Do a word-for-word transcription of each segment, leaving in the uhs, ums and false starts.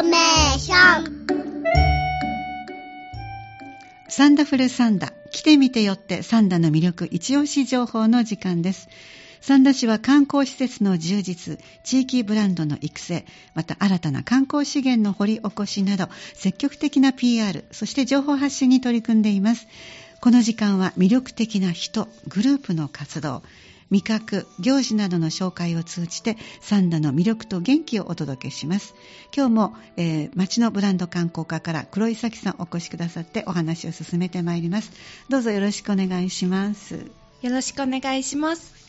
ーメーション。サンダフルサンダ、来てみてよってサンダの魅力一押し情報の時間です。三田市は観光施設の充実、地域ブランドの育成、また新たな観光資源の掘り起こしなど、積極的な ピーアール、そして情報発信に取り組んでいます。この時間は魅力的な人、グループの活動、味覚、行事などの紹介を通じて、三田の魅力と元気をお届けします。今日も、えー、町のブランド観光課から黒井咲さんお越しくださってお話を進めてまいります。どうぞよろしくお願いします。よろしくお願いします。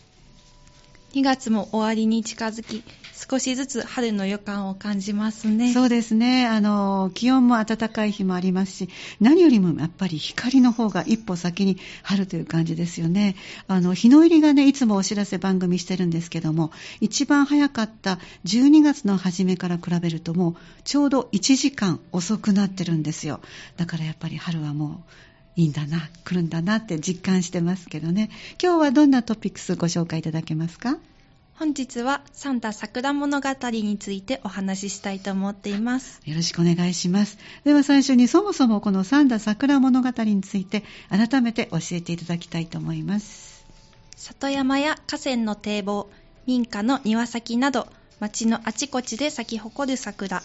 にがつも終わりに近づき、少しずつ春の予感を感じますね。そうですね。あの気温も暖かい日もありますし、何よりもやっぱり光の方が一歩先に春という感じですよね。あの日の入りがね、いつもお知らせ番組してるんですけども、一番早かったじゅうにがつの初めから比べるともうちょうどいちじかん遅くなってるんですよ。だからやっぱり春はもういいんだな、来るんだなって実感してますけどね。今日はどんなトピックスご紹介いただけますか？本日はサンダ桜物語についてお話ししたいと思っています。よろしくお願いします。では最初にそもそもこのサンダ桜物語について改めて教えていただきたいと思います。里山や河川の堤防、民家の庭先など町のあちこちで咲き誇る桜、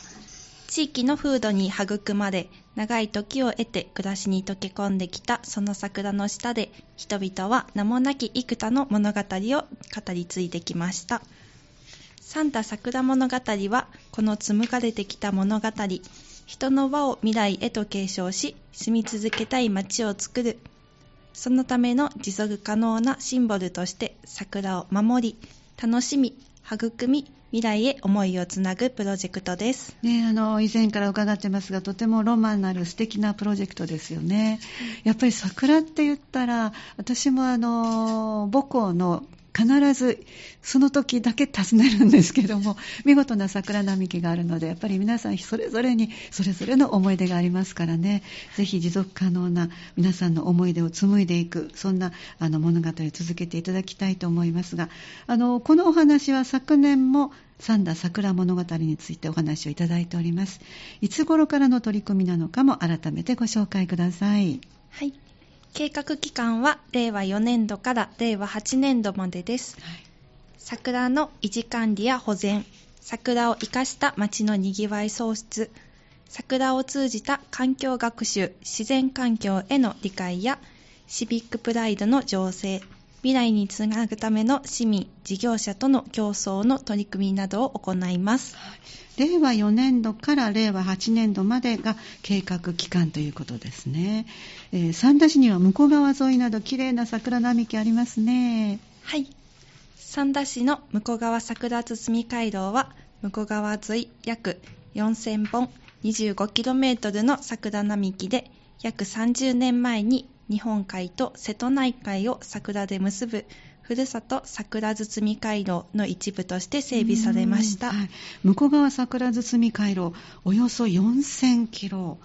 地域の風土に育まれ、長い時を経て暮らしに溶け込んできたその桜の下で、人々は名もなき幾多の物語を語り継いできました。サンダ桜物語は、この紡がれてきた物語、人の輪を未来へと継承し、住み続けたい街を作る。そのための持続可能なシンボルとして、桜を守り、楽しみ、育み、未来へ思いをつなぐプロジェクトです、ね、あの以前から伺ってますが、とてもロマンのある素敵なプロジェクトですよね。やっぱり桜って言ったら、私もあの母校の必ずその時だけ訪ねるんですけども、見事な桜並木があるので、やっぱり皆さんそれぞれにそれぞれの思い出がありますからね、ぜひ持続可能な皆さんの思い出を紡いでいく、そんなあの物語を続けていただきたいと思いますが、あのこのお話は昨年もサンダ桜物語についてお話をいただいております。いつ頃からの取り組みなのかも改めてご紹介ください。はい、計画期間はれいわよねんどかられいわはちねんどまでです、はい、桜の維持管理や保全、桜を生かした街のにぎわい創出、桜を通じた環境学習、自然環境への理解やシビックプライドの醸成、未来につなぐための市民、事業者との競争の取り組みなどを行います、はい、れいわよねんどかられいわはちねんどまでが計画期間ということですね、えー、三田市には向こう川沿いなどきれいな桜並木ありますね。はい、三田市の向こう川桜堤回廊は向こう川沿い約よんせんぼん にじゅうごキロメートル の桜並木で、約さんじゅうねんまえに日本海と瀬戸内海を桜で結ぶふるさと桜堤回廊の一部として整備されました、はい、向こう側桜堤回廊、およそよんせんキロ、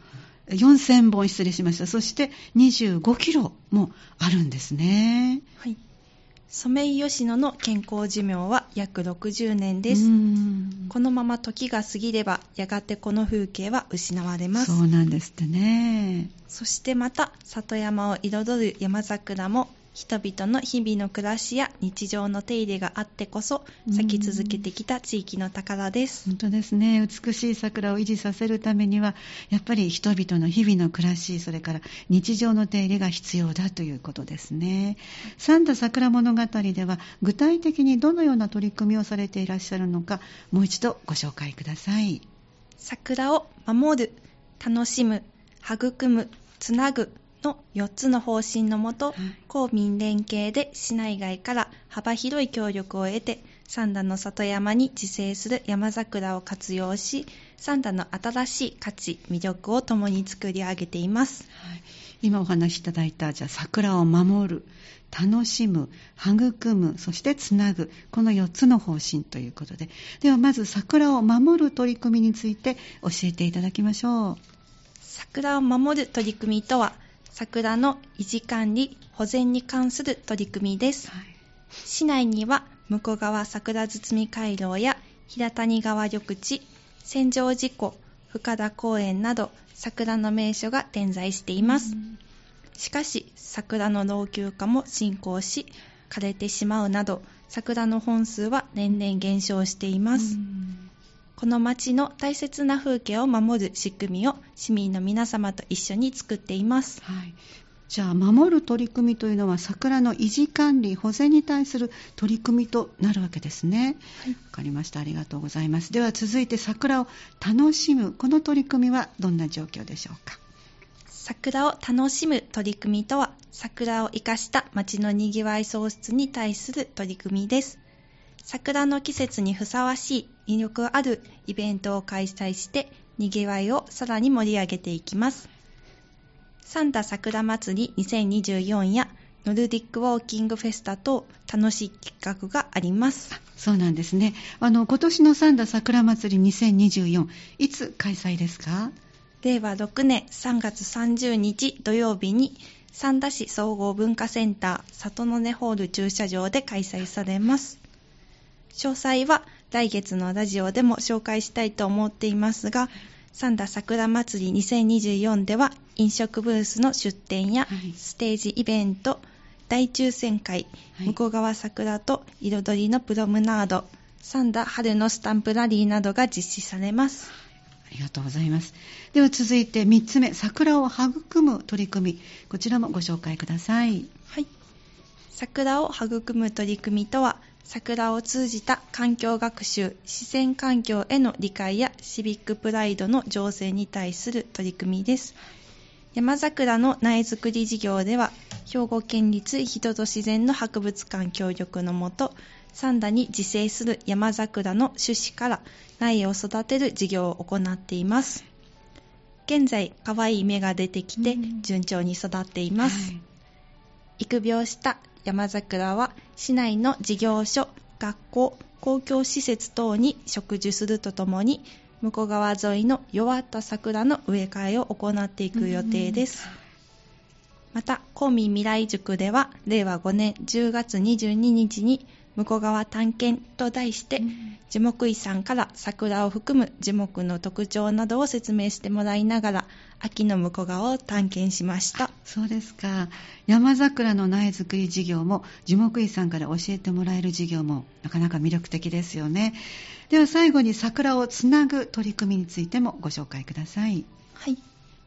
よんせんぼん失礼しました。そしてにじゅうごキロもあるんですね、はい、ソメイヨシノの健康寿命は約ろくじゅうねんです。このまま時が過ぎれば、やがてこの風景は失われます。そうなんですってね。そしてまた、里山を彩る山桜も、人々の日々の暮らしや日常の手入れがあってこそ咲き続けてきた地域の宝です。本当ですね。美しい桜を維持させるためには、やっぱり人々の日々の暮らし、それから日常の手入れが必要だということですね。サンダ桜物語では具体的にどのような取り組みをされていらっしゃるのか、もう一度ご紹介ください。桜を守る、楽しむ、育む、つなぐのよっつの方針のもと、公民連携で市内外から幅広い協力を得て、三田の里山に自生する山桜を活用し、三田の新しい価値、魅力を共に作り上げています、はい、今お話しいただいた、じゃあ桜を守る、楽しむ、育む、そしてつなぐ、このよっつの方針ということで、ではまず桜を守る取り組みについて教えていただきましょう。桜を守る取り組みとは、桜の維持管理、保全に関する取り組みです、はい、市内には向こう川桜堤回廊や平谷川緑地、千畳寺湖、深田公園など桜の名所が点在しています。しかし桜の老朽化も進行し、枯れてしまうなど桜の本数は年々減少しています。この町の大切な風景を守る仕組みを市民の皆様と一緒に作っています、はい。じゃあ守る取り組みというのは桜の維持管理保全に対する取り組みとなるわけですね。はい、分かりました。ありがとうございます。では続いて桜を楽しむこの取り組みはどんな状況でしょうか。桜を楽しむ取り組みとは桜を生かした街のにぎわい創出に対する取り組みです。桜の季節にふさわしい魅力あるイベントを開催してにぎわいをさらに盛り上げていきます。サンタ桜祭りにせんにじゅうよんやノルディックウォーキングフェスタと楽しい企画があります。そうなんですね。あの今年のサンタ桜祭りにせんにじゅうよんいつ開催ですか。れいわろくねんさんがつさんじゅうにち土曜日に三田市総合文化センター里の根ホール駐車場で開催されます。詳細は来月のラジオでも紹介したいと思っていますが、三田桜祭りにせんにじゅうよんでは飲食ブースの出店やステージイベント、大抽選会、向こう側桜と彩りのプロムナード、三田春のスタンプラリーなどが実施されます。ありがとうございます。では続いてみっつめ、桜を育む取り組み、こちらもご紹介ください。はい、桜を育む取り組みとは桜を通じた環境学習、自然環境への理解やシビックプライドの醸成に対する取り組みです。山桜の苗づくり事業では兵庫県立人と自然の博物館協力のもと三田に自生する山桜の種子から苗を育てる事業を行っています。現在可愛い芽が出てきて順調に育っています、うんはい、育苗した山桜は市内の事業所、学校、公共施設等に植樹するとともに向こう側沿いの弱った桜の植え替えを行っていく予定です、うん。また公民未来塾ではれいわごねんじゅうがつにじゅうににちに向こう側探検と題して、うん、樹木遺産から桜を含む樹木の特徴などを説明してもらいながら秋の向こう側を探検しました。そうですか。山桜の苗作り事業も樹木遺産から教えてもらえる事業もなかなか魅力的ですよね。では最後に桜をつなぐ取り組みについてもご紹介ください。はい、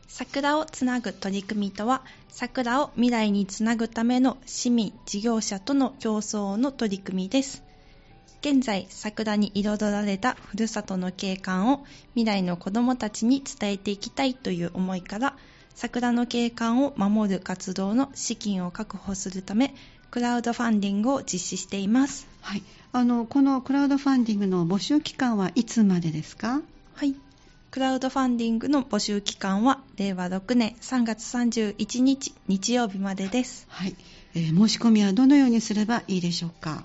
桜をつなぐ取り組みとは桜を未来につなぐための市民・事業者との競争の取り組みです。現在桜に彩られたふるさとの景観を未来の子どもたちに伝えていきたいという思いから桜の景観を守る活動の資金を確保するためクラウドファンディングを実施しています、はい、あのこのクラウドファンディングの募集期間はいつまでですか。はい、クラウドファンディングの募集期間はれいわろくねんさんがつさんじゅういちにち日曜日までです、はい。えー、申し込みはどのようにすればいいでしょうか。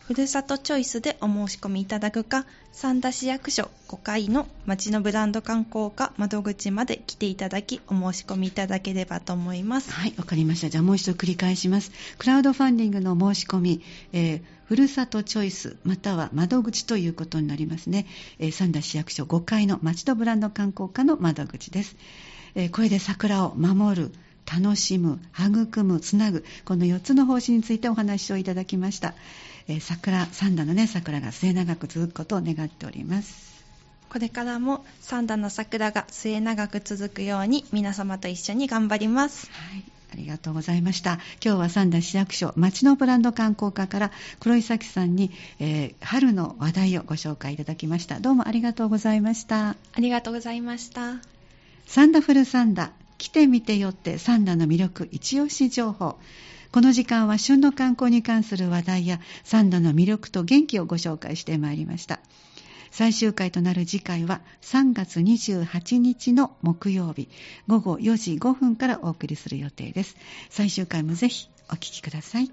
ふるさとチョイスでお申し込みいただくか三田市役所ごかいの町のブランド観光課窓口まで来ていただきお申し込みいただければと思います。はい、わかりました。じゃあもう一度繰り返します。クラウドファンディングの申し込み、えー、ふるさとチョイスまたは窓口ということになりますね、えー、三田市役所ごかいの町のブランド観光課の窓口です、えー、これで桜を守る、楽しむ、育む、つなぐ、このよっつの方針についてお話をいただきました、えー、桜三田の、ね、桜が末永く続くことを願っております。これからも三田の桜が末永く続くように皆様と一緒に頑張ります、はい。ありがとうございました。今日は三田市役所町のブランド観光課から黒井咲さんに、えー、春の話題をご紹介いただきました。どうもありがとうございました。ありがとうございました。三田フル三田来てみてよって三田の魅力一押し情報。この時間は旬の観光に関する話題や三田の魅力と元気をご紹介してまいりました。最終回となる次回はさんがつにじゅうはちにちの木曜日午後よじごふんからお送りする予定です。最終回もぜひお聞きください。